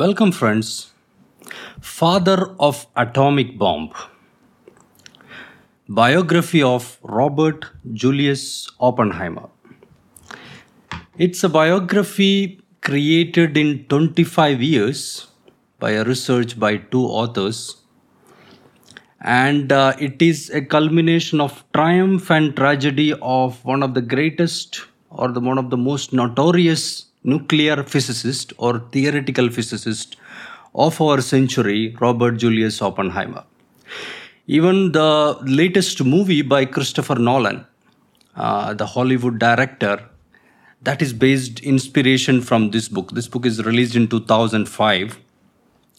Welcome friends. Father of Atomic Bomb. Biography of Robert Julius Oppenheimer. It's a biography created in 25 years by a research by two authors, and it is a culmination of triumph and tragedy of one of the greatest or one of the most notorious nuclear physicist or theoretical physicist of our century, Robert Julius Oppenheimer. Even the latest movie by Christopher Nolan, the Hollywood director, that is based inspiration from this book. This book is released in 2005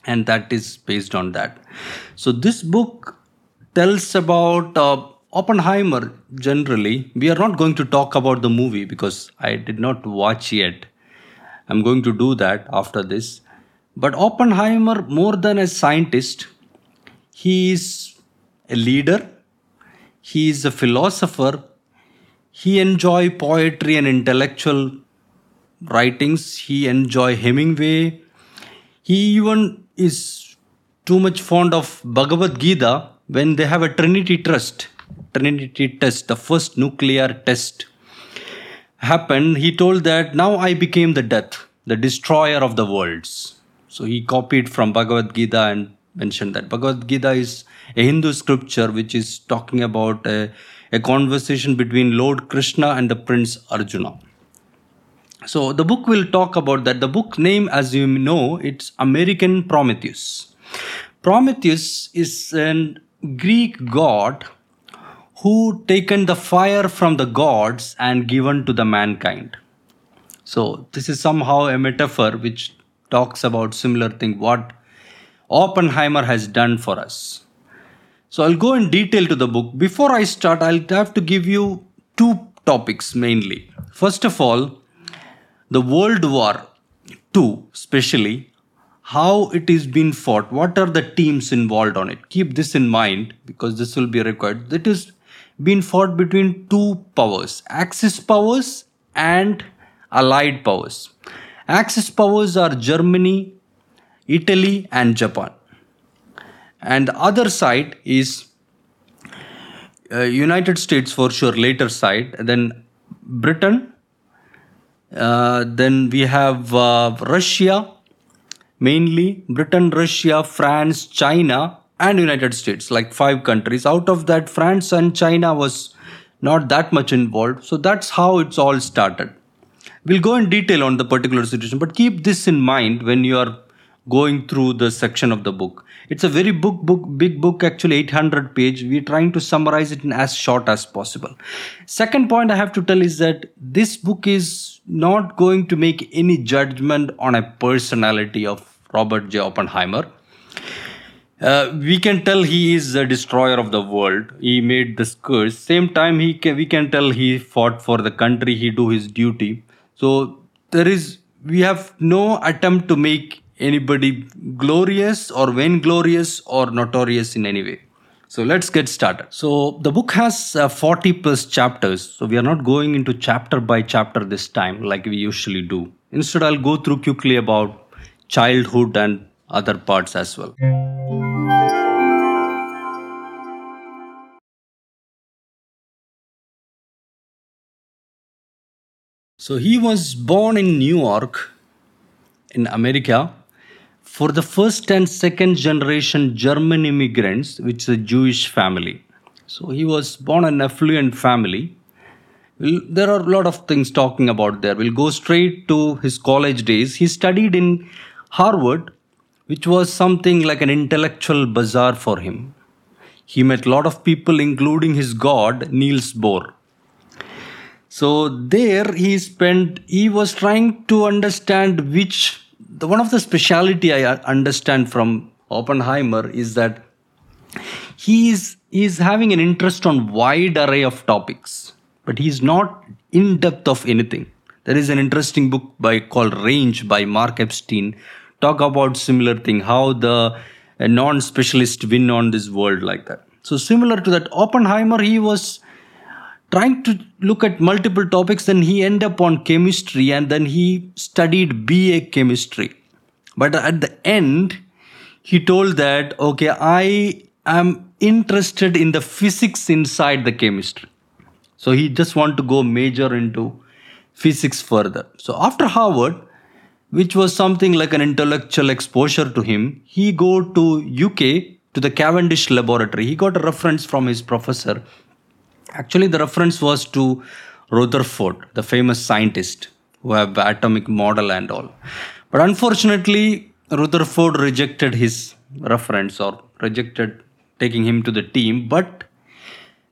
and that is based on that. So this book tells about Oppenheimer generally. We are not going to talk about the movie because I did not watch yet. I'm going to do that after this. But Oppenheimer, more than a scientist, he is a leader, he is a philosopher, he enjoys poetry and intellectual writings, he enjoys Hemingway, he even is too much fond of Bhagavad Gita when they have a Trinity Test, the first nuclear test happened. He told that, now I became the death, the destroyer of the worlds. So he copied from Bhagavad Gita and mentioned that. Bhagavad Gita is a Hindu scripture which is talking about a conversation between Lord Krishna and the Prince Arjuna. So the book will talk about that. The book name, as you know, it's American Prometheus. Prometheus is a Greek god who taken the fire from the gods and given to the mankind. So this is somehow a metaphor which talks about similar thing what Oppenheimer has done for us. So I'll go in detail to the book. Before I start, I'll have to give you two topics mainly. First of all, the World War II, especially how it is been fought. What are the teams involved on it? Keep this in mind because this will be required. That is been fought between two powers, Axis powers and Allied powers. Axis powers are Germany, Italy and Japan. And the other side is United States for sure, later side. And then Britain. Then we have Russia, mainly Britain, Russia, France, China and United States, like five countries. Out of that, France and China was not that much involved. So that's how it's all started. We'll go in detail on the particular situation, but keep this in mind when you are going through the section of the book. It's a very big book, actually 800 page. We're trying to summarize it in as short as possible. Second point I have to tell is that this book is not going to make any judgment on a personality of Robert J. Oppenheimer. We can tell he is a destroyer of the world. He made this curse. Same time, we can tell he fought for the country. He do his duty. So we have no attempt to make anybody glorious or vainglorious or notorious in any way. So let's get started. So the book has 40 plus chapters. So we are not going into chapter by chapter this time like we usually do. Instead, I'll go through quickly about childhood and other parts as well. So he was born in New York in America for the first and second generation German immigrants, which is a Jewish family. So he was born in an affluent family. There are a lot of things talking about there. We'll go straight to his college days. He studied in Harvard, which was something like an intellectual bazaar for him. He met a lot of people, including his god, Niels Bohr. So there he was trying to understand one of the speciality I understand from Oppenheimer is that he is having an interest on wide array of topics, but he is not in depth of anything. There is an interesting book called Range by Mark Epstein, talk about similar thing, how the non-specialists win on this world like that. So similar to that, Oppenheimer, he was trying to look at multiple topics, then he ended up on chemistry and then he studied BA chemistry. But at the end, he told that, okay, I am interested in the physics inside the chemistry. So he just wanted to go major into physics further. So after Harvard, which was something like an intellectual exposure to him, he go to UK to the Cavendish Laboratory. He got a reference from his professor. Actually, the reference was to Rutherford, the famous scientist who have the atomic model and all. But unfortunately, Rutherford rejected his reference or rejected taking him to the team. But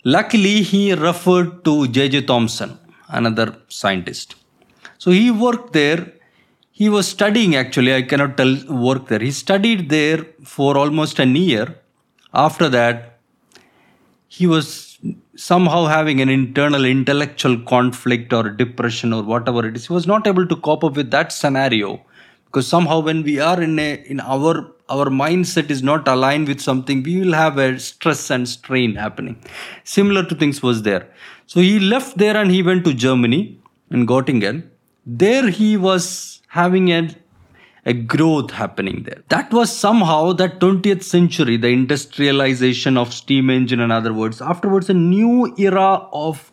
luckily, he referred to J.J. Thomson, another scientist. So he worked there. He was studying actually, I cannot tell work there. He studied there for almost a year. After that, he was somehow having an internal intellectual conflict or depression or whatever it is. He was not able to cope up with that scenario because somehow when we are in our mindset is not aligned with something, we will have a stress and strain happening. Similar to things was there. So he left there and he went to Germany in Göttingen. There he was having a growth happening there. That was somehow that 20th century, the industrialization of steam engine and other words. Afterwards, a new era of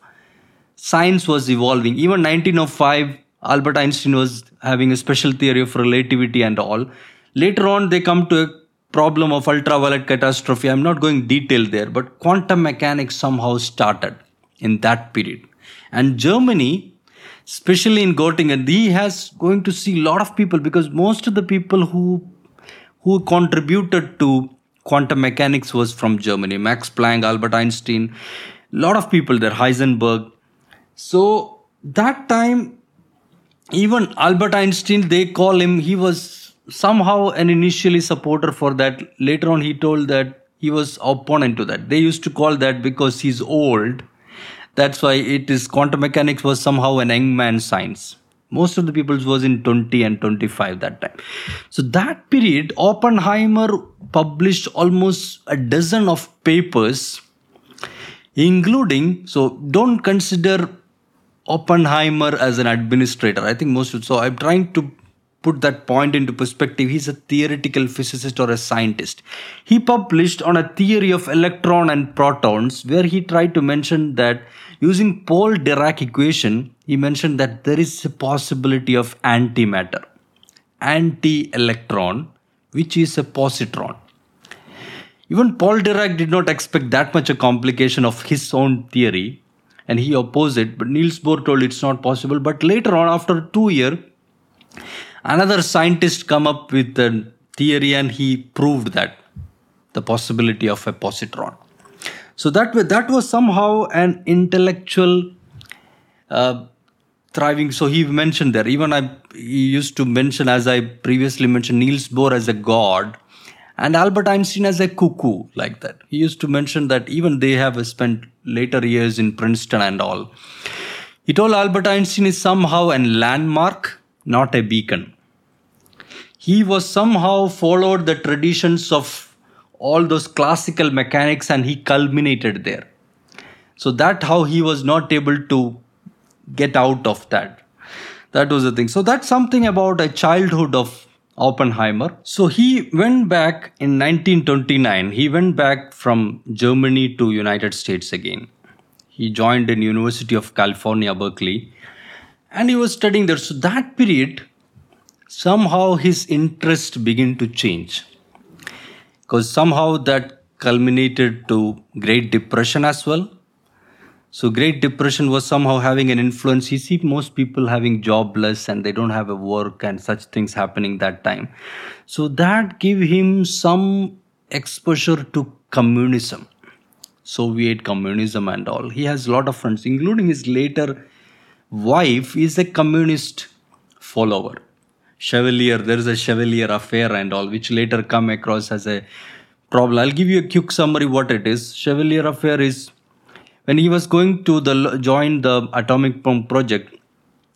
science was evolving. Even 1905, Albert Einstein was having a special theory of relativity and all. Later on, they come to a problem of ultraviolet catastrophe. I'm not going detail there, but quantum mechanics somehow started in that period. And Germany, especially in Göttingen, he has going to see a lot of people because most of the people who contributed to quantum mechanics was from Germany. Max Planck, Albert Einstein, a lot of people there, Heisenberg. So that time, even Albert Einstein, they call him, he was somehow an initially supporter for that. Later on, he told that he was opponent to that. They used to call that because he's old. That's why it is quantum mechanics was somehow an young man's science. Most of the people was in 20 and 25 that time. So that period, Oppenheimer published almost a dozen of papers, including, so don't consider Oppenheimer as an administrator. I think most of, so I'm trying to put that point into perspective. He's a theoretical physicist or a scientist. He published on a theory of electron and protons where he tried to mention that using Paul Dirac equation, he mentioned that there is a possibility of antimatter, anti-electron, which is a positron. Even Paul Dirac did not expect that much a complication of his own theory, and he opposed it, but Niels Bohr told it's not possible. But later on, after 2 years, another scientist come up with a theory and he proved that, the possibility of a positron. So that way, that was somehow an intellectual thriving. So he mentioned there, even he used to mention, as I previously mentioned, Niels Bohr as a god and Albert Einstein as a cuckoo, like that. He used to mention that even they have spent later years in Princeton and all. He told Albert Einstein is somehow a landmark, not a beacon. He was somehow followed the traditions of all those classical mechanics and he culminated there. So that how he was not able to get out of that. That was the thing. So that's something about a childhood of Oppenheimer. So he went back in 1929. He went back from Germany to United States again. He joined in University of California, Berkeley. And he was studying there. So that period, somehow his interest began to change. Because somehow that culminated to Great Depression as well. So Great Depression was somehow having an influence. You see most people having jobless and they don't have a work and such things happening that time. So that gave him some exposure to communism, Soviet communism and all. He has a lot of friends, including his later wife is a communist follower. Chevalier, there is a Chevalier affair and all, which later come across as a problem. I'll give you a quick summary what it is. Chevalier affair is when he was going to join the atomic bomb project,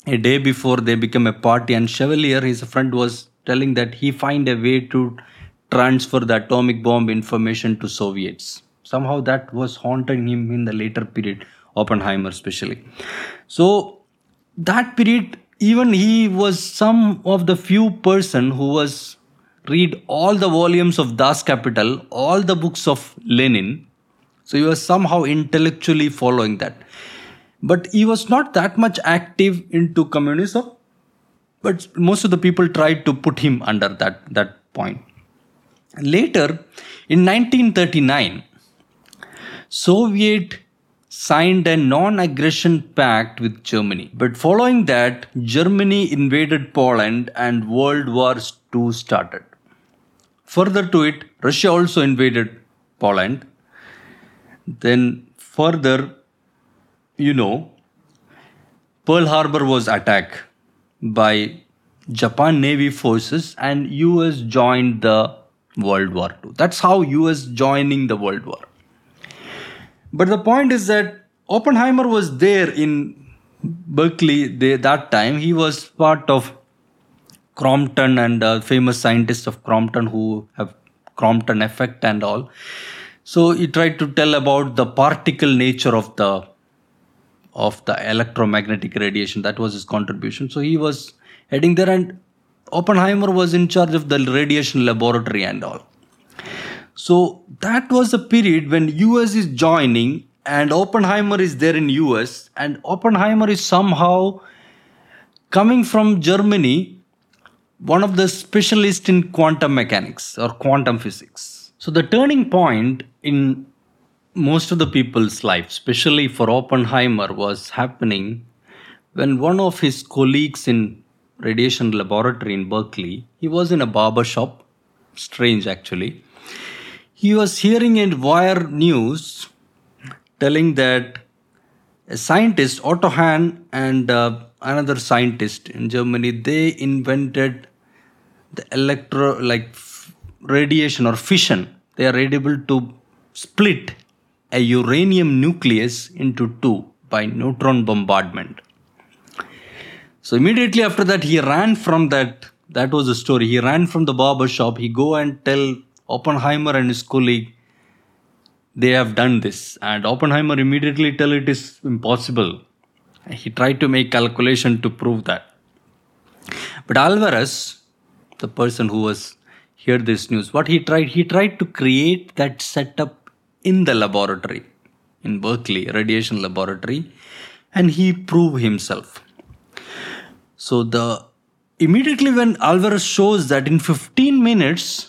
a day before they became a party, and Chevalier, his friend, was telling that he find a way to transfer the atomic bomb information to Soviets. Somehow that was haunting him in the later period, Oppenheimer especially. So that period, even he was some of the few person who was read all the volumes of Das Kapital, all the books of Lenin. So he was somehow intellectually following that. But he was not that much active into communism. But most of the people tried to put him under that point. Later, in 1939, Soviet signed a non-aggression pact with Germany. But following that, Germany invaded Poland and World War II started. Further to it, Russia also invaded Poland. Then further, Pearl Harbor was attacked by Japan Navy forces and US joined the World War II. That's how US joining the World War. But the point is that Oppenheimer was there in Berkeley that time. He was part of Crompton and famous scientists of Crompton who have Crompton effect and all. So he tried to tell about the particle nature of the electromagnetic radiation. That was his contribution. So he was heading there, and Oppenheimer was in charge of the radiation laboratory and all. So that was a period when US is joining and Oppenheimer is there in US, and Oppenheimer is somehow coming from Germany, one of the specialists in quantum mechanics or quantum physics. So the turning point in most of the people's life, especially for Oppenheimer, was happening when one of his colleagues in radiation laboratory in Berkeley, he was in a barber shop, strange actually, he was hearing a wire news telling that a scientist, Otto Hahn, and another scientist in Germany, they invented the radiation or fission. They are able to split a uranium nucleus into two by neutron bombardment. So immediately after that, he ran from that was the story. He ran from the barber shop. He go and tell Oppenheimer and his colleague, they have done this. And Oppenheimer immediately tell it is impossible. He tried to make calculation to prove that. But Alvarez, the person who was hear this news, what he tried to create that setup in the laboratory, in Berkeley, radiation laboratory, and he proved himself. So immediately when Alvarez shows that in 15 minutes,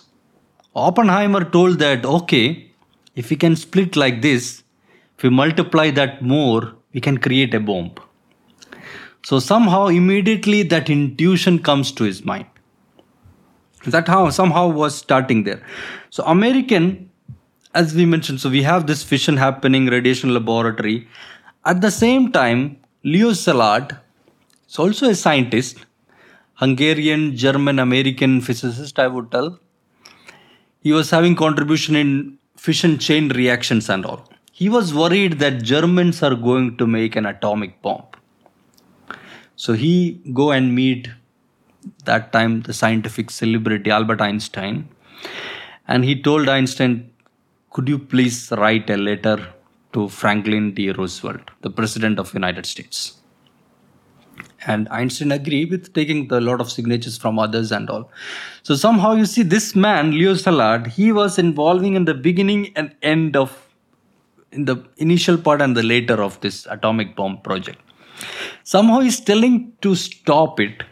Oppenheimer told that, okay, if we can split like this, if we multiply that more, we can create a bomb. So somehow immediately that intuition comes to his mind. That how somehow was starting there. So American, as we mentioned, so we have this fission happening, radiation laboratory. At the same time, Leo Szilard is also a scientist, Hungarian, German, American physicist, I would tell. He was having contribution in fission chain reactions and all. He was worried that Germans are going to make an atomic bomb. So he go and meet that time the scientific celebrity Albert Einstein. And he told Einstein, could you please write a letter to Franklin D. Roosevelt, the President of the United States? And Einstein agreed with taking a lot of signatures from others and all. So somehow you see this man, Leo Szilard, he was involving in the beginning and end of, in the initial part and the later of this atomic bomb project. Somehow he's telling to stop it.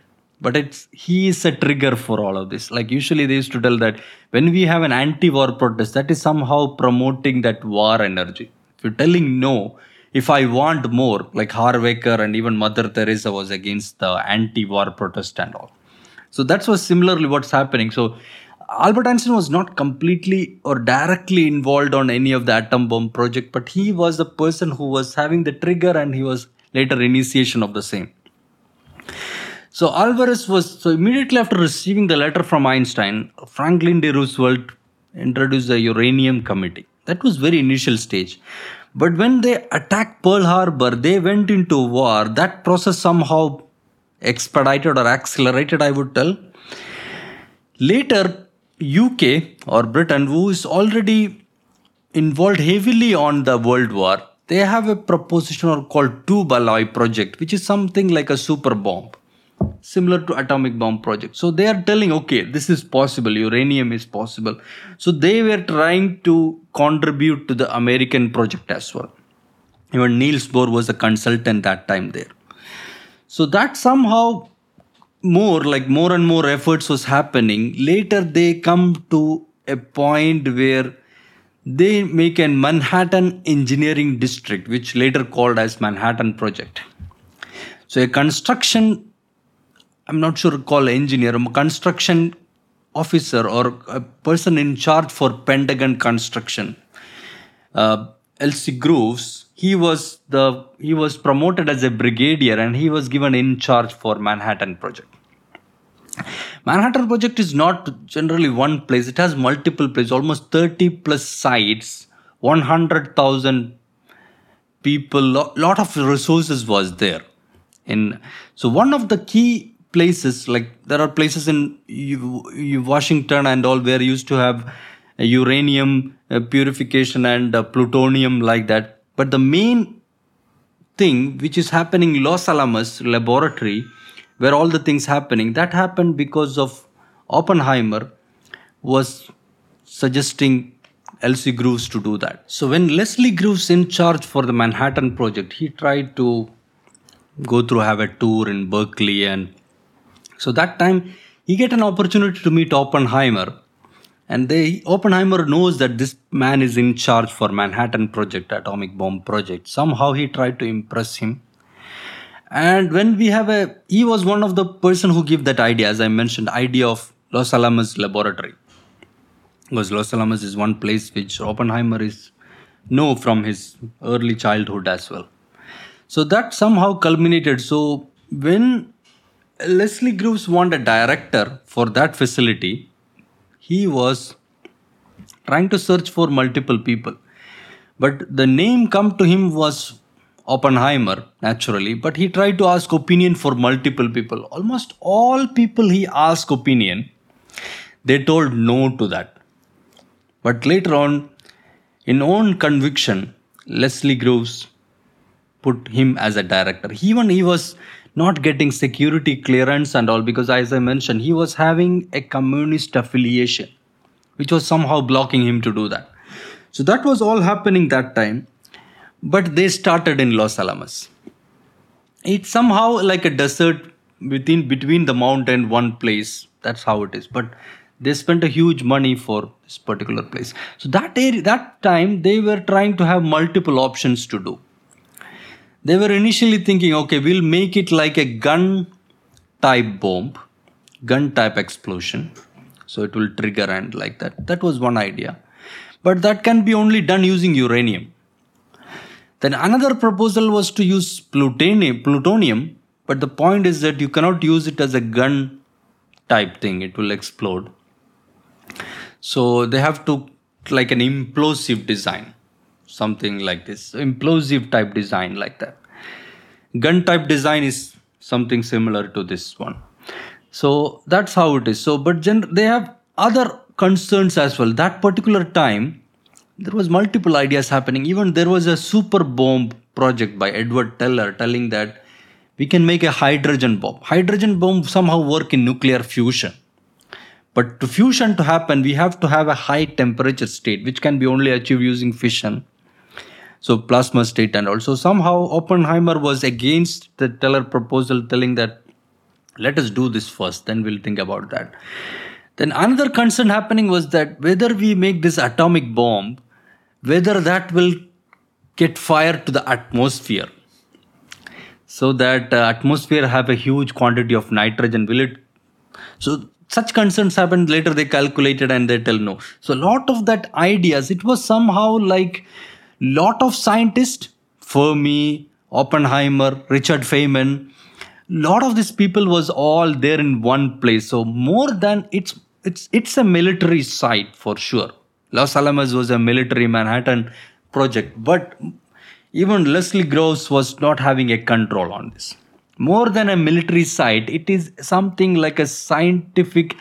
But he is a trigger for all of this. Like usually they used to tell that when we have an anti-war protest, that is somehow promoting that war energy. If you're telling no, if I want more, like Harvard and even Mother Teresa was against the anti-war protest and all. So that's was similarly what's happening. So Albert Einstein was not completely or directly involved on any of the atom bomb project, but he was the person who was having the trigger and he was later initiation of the same. So Alvarez was, so immediately after receiving the letter from Einstein, Franklin D. Roosevelt introduced the Uranium Committee. That was very initial stage. But when they attacked Pearl Harbor, they went into war. That process somehow expedited or accelerated, I would tell. Later, UK or Britain, who is already involved heavily on the World War, they have a proposition called Tubular Project, which is something like a super bomb. similar to atomic bomb project. So they are telling, okay, this is possible, uranium is possible. So they were trying to contribute to the American project as well. Even Niels Bohr was a consultant that time there. So that somehow more and more efforts was happening. Later they come to a point where they make a Manhattan engineering district, which later called as Manhattan Project. So a construction, I'm not sure call engineer, a construction officer or a person in charge for Pentagon construction, Leslie Groves, he was promoted as a brigadier and he was given in charge for Manhattan Project. Manhattan Project is not generally one place. It has multiple places, almost 30 plus sites, 100,000 people, lot of resources was there. So one of the key places, like there are places in Washington and all where used to have uranium purification and plutonium like that. But the main thing which is happening in Los Alamos Laboratory, where all the things happening, that happened because of Oppenheimer was suggesting Leslie Groves to do that. So when Leslie Groves in charge for the Manhattan Project, he tried to have a tour in Berkeley, and so that time he get an opportunity to meet Oppenheimer, and Oppenheimer knows that this man is in charge for Manhattan Project, atomic bomb project. Somehow he tried to impress him. And when he was one of the person who gave that idea, as I mentioned, idea of Los Alamos Laboratory. Because Los Alamos is one place which Oppenheimer is known from his early childhood as well. So that somehow culminated. So when Leslie Groves wanted a director for that facility, he was trying to search for multiple people. But the name come to him was Oppenheimer, naturally, but he tried to ask opinion for multiple people. Almost all people he asked opinion, they told no to that. But later on, in own conviction, Leslie Groves put him as a director. Even he was not getting security clearance and all, because as I mentioned, he was having a communist affiliation, which was somehow blocking him to do that. So that was all happening that time. But they started in Los Alamos. It's somehow like a desert between the mountain, one place. That's how it is. But they spent a huge money for this particular place. So that time, they were trying to have multiple options to do. They were initially thinking, okay, we'll make it like a gun-type bomb, gun-type explosion. So it will trigger and like that. That was one idea. But that can be only done using uranium. Then another proposal was to use plutonium, but the point is that you cannot use it as a gun type thing. It will explode. So they have to, like an implosive design, something like this, implosive type design like that. Gun type design is something similar to this one. So that's how it is. So, but they have other concerns as well. That particular time, there was multiple ideas happening. Even there was a super bomb project by Edward Teller telling that we can make a hydrogen bomb. Hydrogen bomb somehow work in nuclear fusion. But to fusion to happen, we have to have a high temperature state, which can be only achieved using fission. So plasma state and also somehow Oppenheimer was against the Teller proposal, telling that let us do this first, then we'll think about that. Then another concern happening was that whether we make this atomic bomb, whether that will get fired to the atmosphere, so that atmosphere have a huge quantity of nitrogen, will it? So such concerns happened. Later they calculated and they tell no. So a lot of that ideas, it was somehow like lot of scientists, Fermi, Oppenheimer, Richard Feynman, lot of these people was all there in one place. So more than it's a military site for sure. Los Alamos was a military Manhattan project, but even Leslie Groves was not having a control on this. More than a military site, it is something like a scientific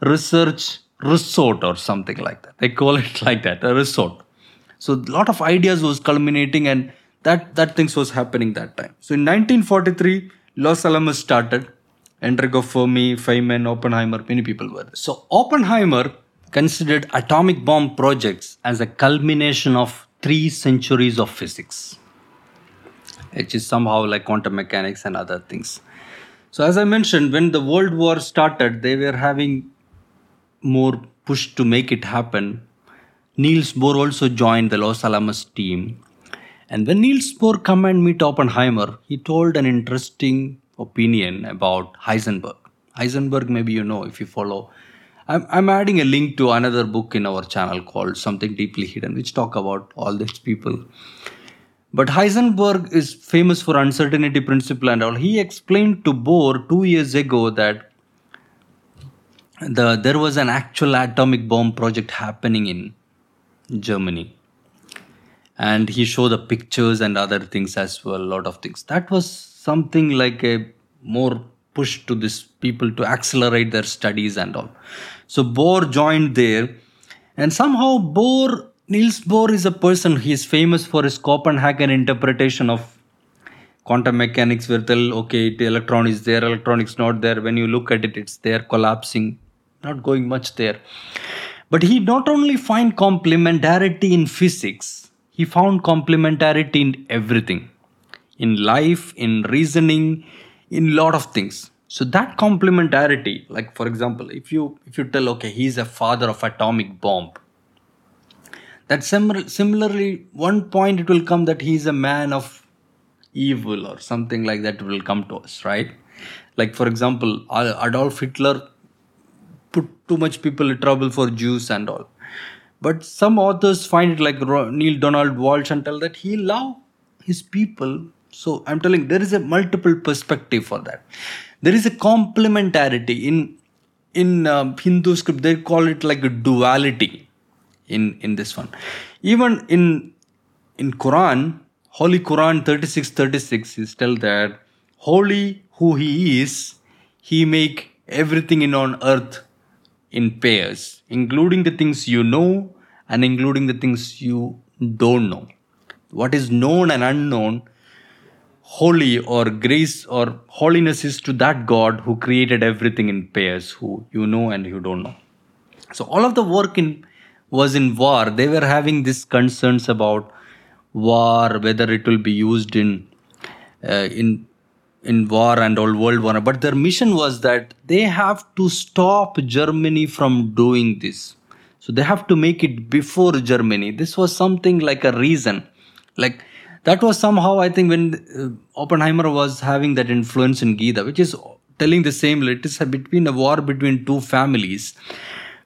research resort or something like that. They call it like that, a resort. So a lot of ideas was culminating, and that things was happening that time. So in 1943, Los Alamos started Enrico Fermi, Feynman, Oppenheimer, many people were. So Oppenheimer considered atomic bomb projects as a culmination of 3 centuries of physics, which is somehow like quantum mechanics and other things. So as I mentioned, when the World War started, they were having more push to make it happen. Niels Bohr also joined the Los Alamos team. And when Niels Bohr came and met Oppenheimer, he told an interesting opinion about Heisenberg. Heisenberg, maybe you know if you follow. I'm adding a link to another book in our channel called Something Deeply Hidden, which talk about all these people. But Heisenberg is famous for uncertainty principle and all. He explained to Bohr 2 years ago that there was an actual atomic bomb project happening in Germany. And he showed the pictures and other things as well, a lot of things. That was something like a more push to these people to accelerate their studies and all. So Bohr joined there. And somehow Niels Bohr is a person, he is famous for his Copenhagen interpretation of quantum mechanics where the electron is there, electron is not there. When you look at it, it's there collapsing, not going much there. But he not only found complementarity in physics, he found complementarity in everything, in life, in reasoning, in lot of things. So that complementarity, like for example, if you tell, he's a father of atomic bomb, that similarly, one point it will come that he is a man of evil or something like that will come to us, right? Like for example, Adolf Hitler put too much people in trouble for Jews and all. But some authors find it like Neil Donald Walsh and tell that he loved his people. So I'm telling there is a multiple perspective for that. There is a complementarity. In Hindu script, they call it like a duality. In this one, even in Quran, Holy Quran 36:36 is tell that holy who he is, he make everything on earth in pairs, including the things you know and including the things you don't know. What is known and unknown, holy or grace or holiness is to that God who created everything in pairs, who you know and you don't know. So all of the work was in war. They were having these concerns about war, whether it will be used in war and all World War. But their mission was that they have to stop Germany from doing this. So they have to make it before Germany. This was something like a reason. Like that was somehow, I think, when Oppenheimer was having that influence in Gita, which is telling the same, it is a war between two families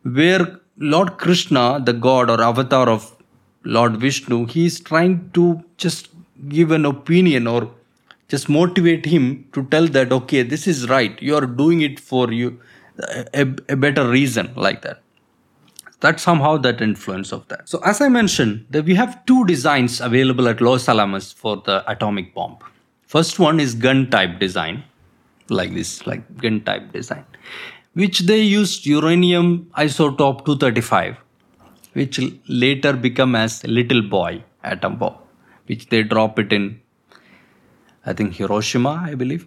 where Lord Krishna, the god or avatar of Lord Vishnu, he is trying to just give an opinion or just motivate him to tell that, this is right. You are doing it for you, a better reason like that. That's somehow that influence of that. So as I mentioned, that we have two designs available at Los Alamos for the atomic bomb. First one is gun type design, which they used uranium isotope 235, which later become as Little Boy atom bomb, which they drop it in, I think, Hiroshima, I believe.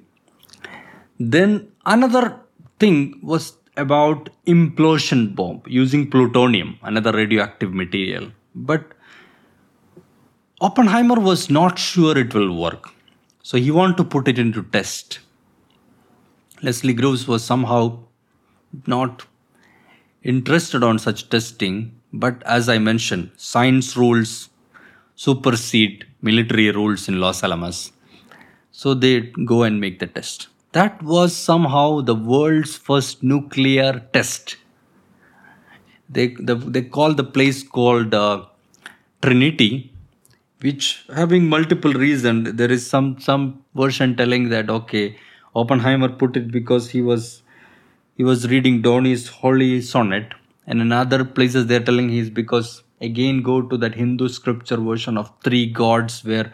Then another thing was about implosion bomb using plutonium, another radioactive material. But Oppenheimer was not sure it will work. So he wanted to put it into test. Leslie Groves was somehow not interested on such testing, but as I mentioned, science rules supersede military rules in Los Alamos. So they go and make the test. That was somehow the world's first nuclear test. They call the place called Trinity, which having multiple reasons. There is some version telling that Oppenheimer put it because he was reading Donny's holy sonnet, and in other places they're telling he's because again go to that Hindu scripture version of three gods where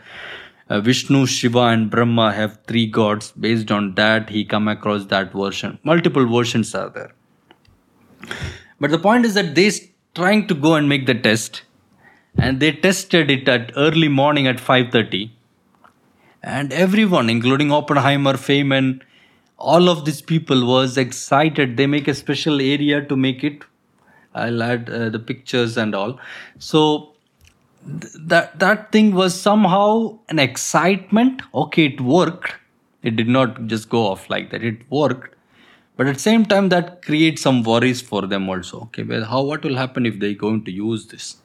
Vishnu, Shiva and Brahma have three gods. Based on that, he come across that version. Multiple versions are there. But the point is that they're trying to go and make the test, and they tested it at early morning at 5:30, and everyone, including Oppenheimer, Feynman, all of these people was excited. They make a special area to make it. I'll add the pictures and all. So that thing was somehow an excitement. Okay, it worked. It did not just go off like that. It worked. But at the same time, that creates some worries for them also. Okay, well, what will happen if they're going to use this?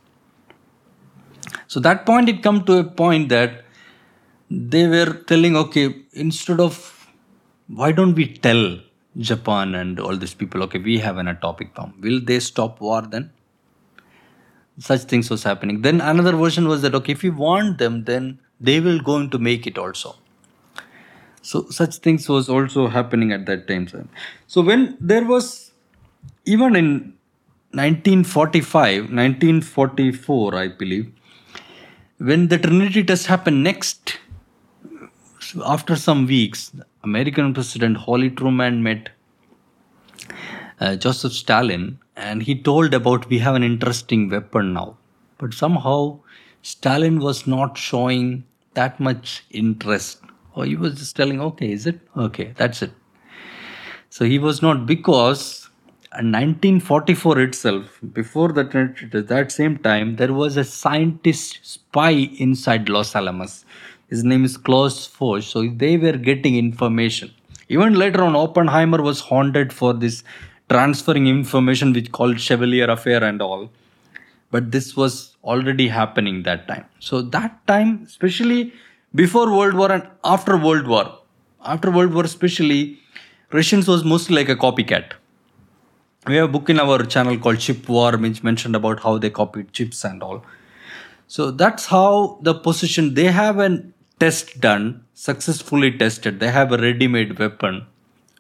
So that point, it come to a point that they were telling, okay, instead of, why don't we tell Japan and all these people, okay, we have an atomic bomb. Will they stop war then? Such things was happening. Then another version was that, okay, if we want them, then they will going to make it also. So such things was also happening at that time. So when there was, even in 1944, I believe, when the Trinity Test happened next, after some weeks, American President Harry Truman met Joseph Stalin, and he told about, we have an interesting weapon now. But somehow Stalin was not showing that much interest. Or he was just telling, okay, is it? Okay, that's it. So he was not, because in 1944 itself, before the Trinity Test, that same time, there was a scientist spy inside Los Alamos. His name is Klaus Foch. So they were getting information. Even later on, Oppenheimer was haunted for this transferring information, which called Chevalier affair and all. But this was already happening that time. So that time, especially before World War and after World War. After World War especially, Russians was mostly like a copycat. We have a book in our channel called Chip War, which mentioned about how they copied chips and all. So that's how the position, they have a test done, successfully tested. They have a ready-made weapon,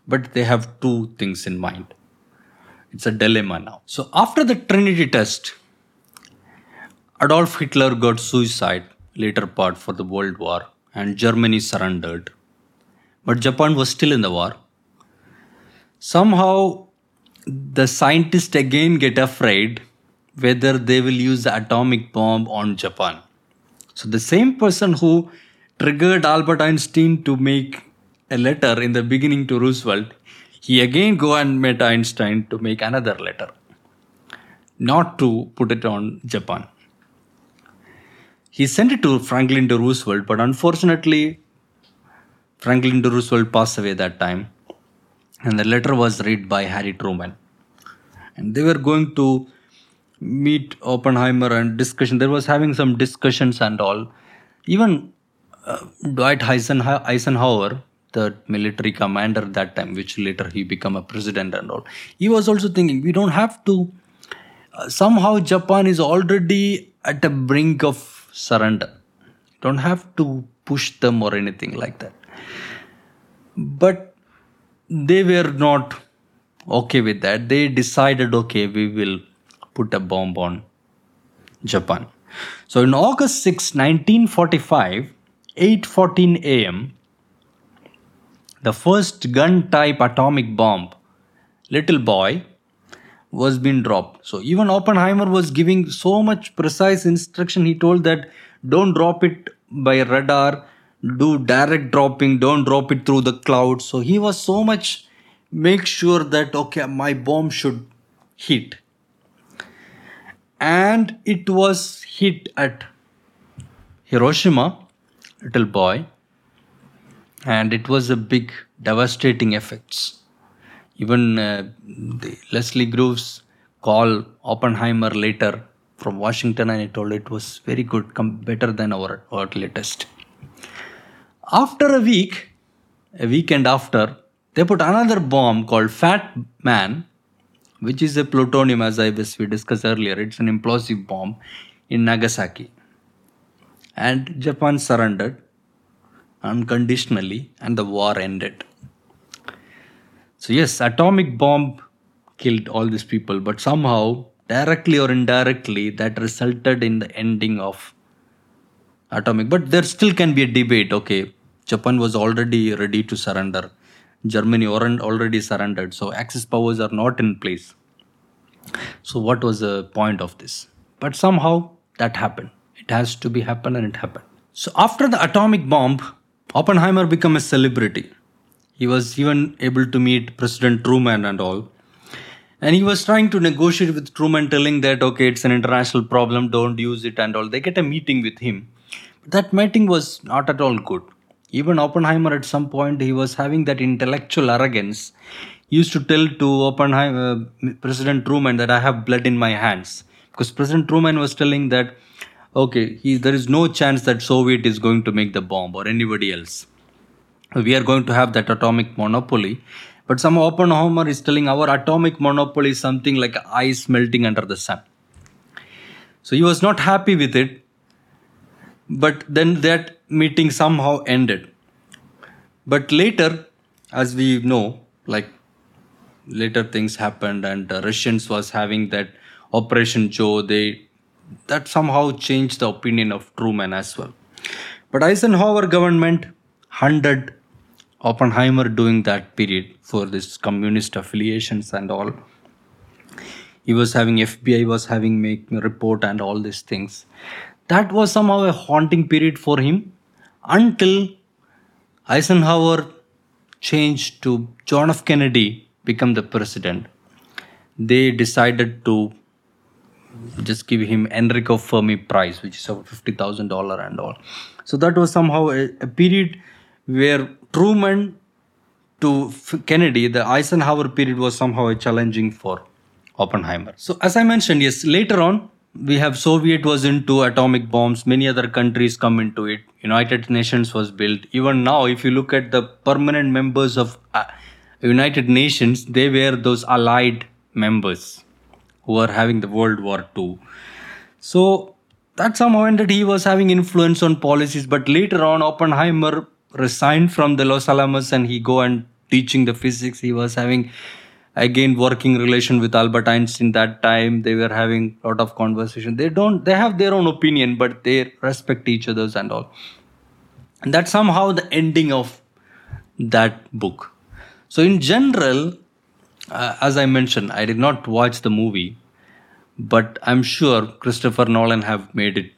but they have two things in mind. It's a dilemma now. So after the Trinity Test, Adolf Hitler got suicide. Later part for the World War, and Germany surrendered. But Japan was still in the war. Somehow the scientists again get afraid whether they will use the atomic bomb on Japan. So the same person who triggered Albert Einstein to make a letter in the beginning to Roosevelt, he again go and met Einstein to make another letter, not to put it on Japan. He sent it to Franklin D. Roosevelt, but unfortunately, Franklin D. Roosevelt passed away that time. And the letter was read by Harry Truman. And they were going to meet Oppenheimer and discussion. There was having some discussions and all. Even Dwight Eisenhower, the military commander that time, which later he became a president and all. He was also thinking, we don't have to. Somehow Japan is already at the brink of surrender. Don't have to push them or anything like that. But they were not okay with that. They decided, okay, we will put a bomb on Japan. So in August 6, 1945, 8:14 a.m., the first gun-type atomic bomb, Little Boy, was being dropped. So even Oppenheimer was giving so much precise instruction. He told that don't drop it by radar, do direct dropping, don't drop it through the clouds. So he was so much make sure that, okay, my bomb should hit. And it was hit at Hiroshima, Little Boy. And it was a big devastating effects. Even Leslie Groves called Oppenheimer later from Washington, and he told it was very good, better than our latest. After a weekend after, they put another bomb called Fat Man, which is a plutonium, as we discussed earlier. It's an implosive bomb in Nagasaki. And Japan surrendered unconditionally, and the war ended. So yes, atomic bomb killed all these people, but somehow, directly or indirectly, that resulted in the ending of atomic. But there still can be a debate. Okay, Japan was already ready to surrender. Germany already surrendered. So Axis powers are not in place. So what was the point of this? But somehow that happened. It has to be happened, and it happened. So after the atomic bomb, Oppenheimer became a celebrity. He was even able to meet President Truman and all. And he was trying to negotiate with Truman, telling that, okay, it's an international problem, don't use it and all. They get a meeting with him. But that meeting was not at all good. Even Oppenheimer at some point, he was having that intellectual arrogance. He used to tell to Oppenheimer, President Truman, that I have blood in my hands. Because President Truman was telling that, okay, there is no chance that Soviet is going to make the bomb or anybody else. We are going to have that atomic monopoly. But some Oppenheimer is telling our atomic monopoly is something like ice melting under the sun. So he was not happy with it. But then that meeting somehow ended. But later, as we know, like later things happened and the Russians was having that Operation Joe. That somehow changed the opinion of Truman as well. But Eisenhower government hunted Oppenheimer during that period for this communist affiliations and all. He was having, FBI was having make report and all these things. That was somehow a haunting period for him until Eisenhower changed to John F. Kennedy become the president. They decided to just give him Enrico Fermi Prize, which is over $50,000 and all. So that was somehow a period where Truman to Kennedy, the Eisenhower period was somehow challenging for Oppenheimer. So as I mentioned, yes, later on, we have Soviet was into atomic bombs. Many other countries come into it. United Nations was built. Even now, if you look at the permanent members of United Nations, they were those allied members who were having the World War II. So that somehow ended. He was having influence on policies. But later on, Oppenheimer resigned from the Los Alamos and he go and teaching the physics. He was having again working relation with Albert Einstein. That time they were having a lot of conversation. They have their own opinion, but they respect each other's and all. And that's somehow the ending of that book. So in general, as I mentioned, I did not watch the movie, but I'm sure Christopher Nolan have made it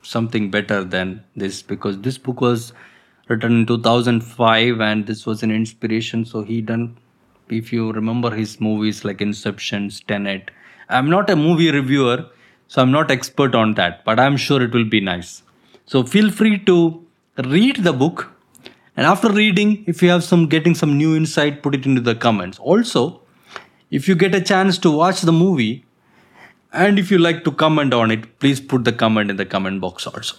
something better than this, because this book was written in 2005 and this was an inspiration. So he done, if you remember his movies like Inception, Tenet. I'm not a movie reviewer, so I'm not expert on that, but I'm sure it will be nice. So feel free to read the book. And after reading, if you have getting some new insight, put it into the comments. Also, if you get a chance to watch the movie and if you like to comment on it, please put the comment in the comment box also.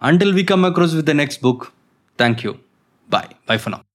Until we come across with the next book, thank you. Bye. Bye for now.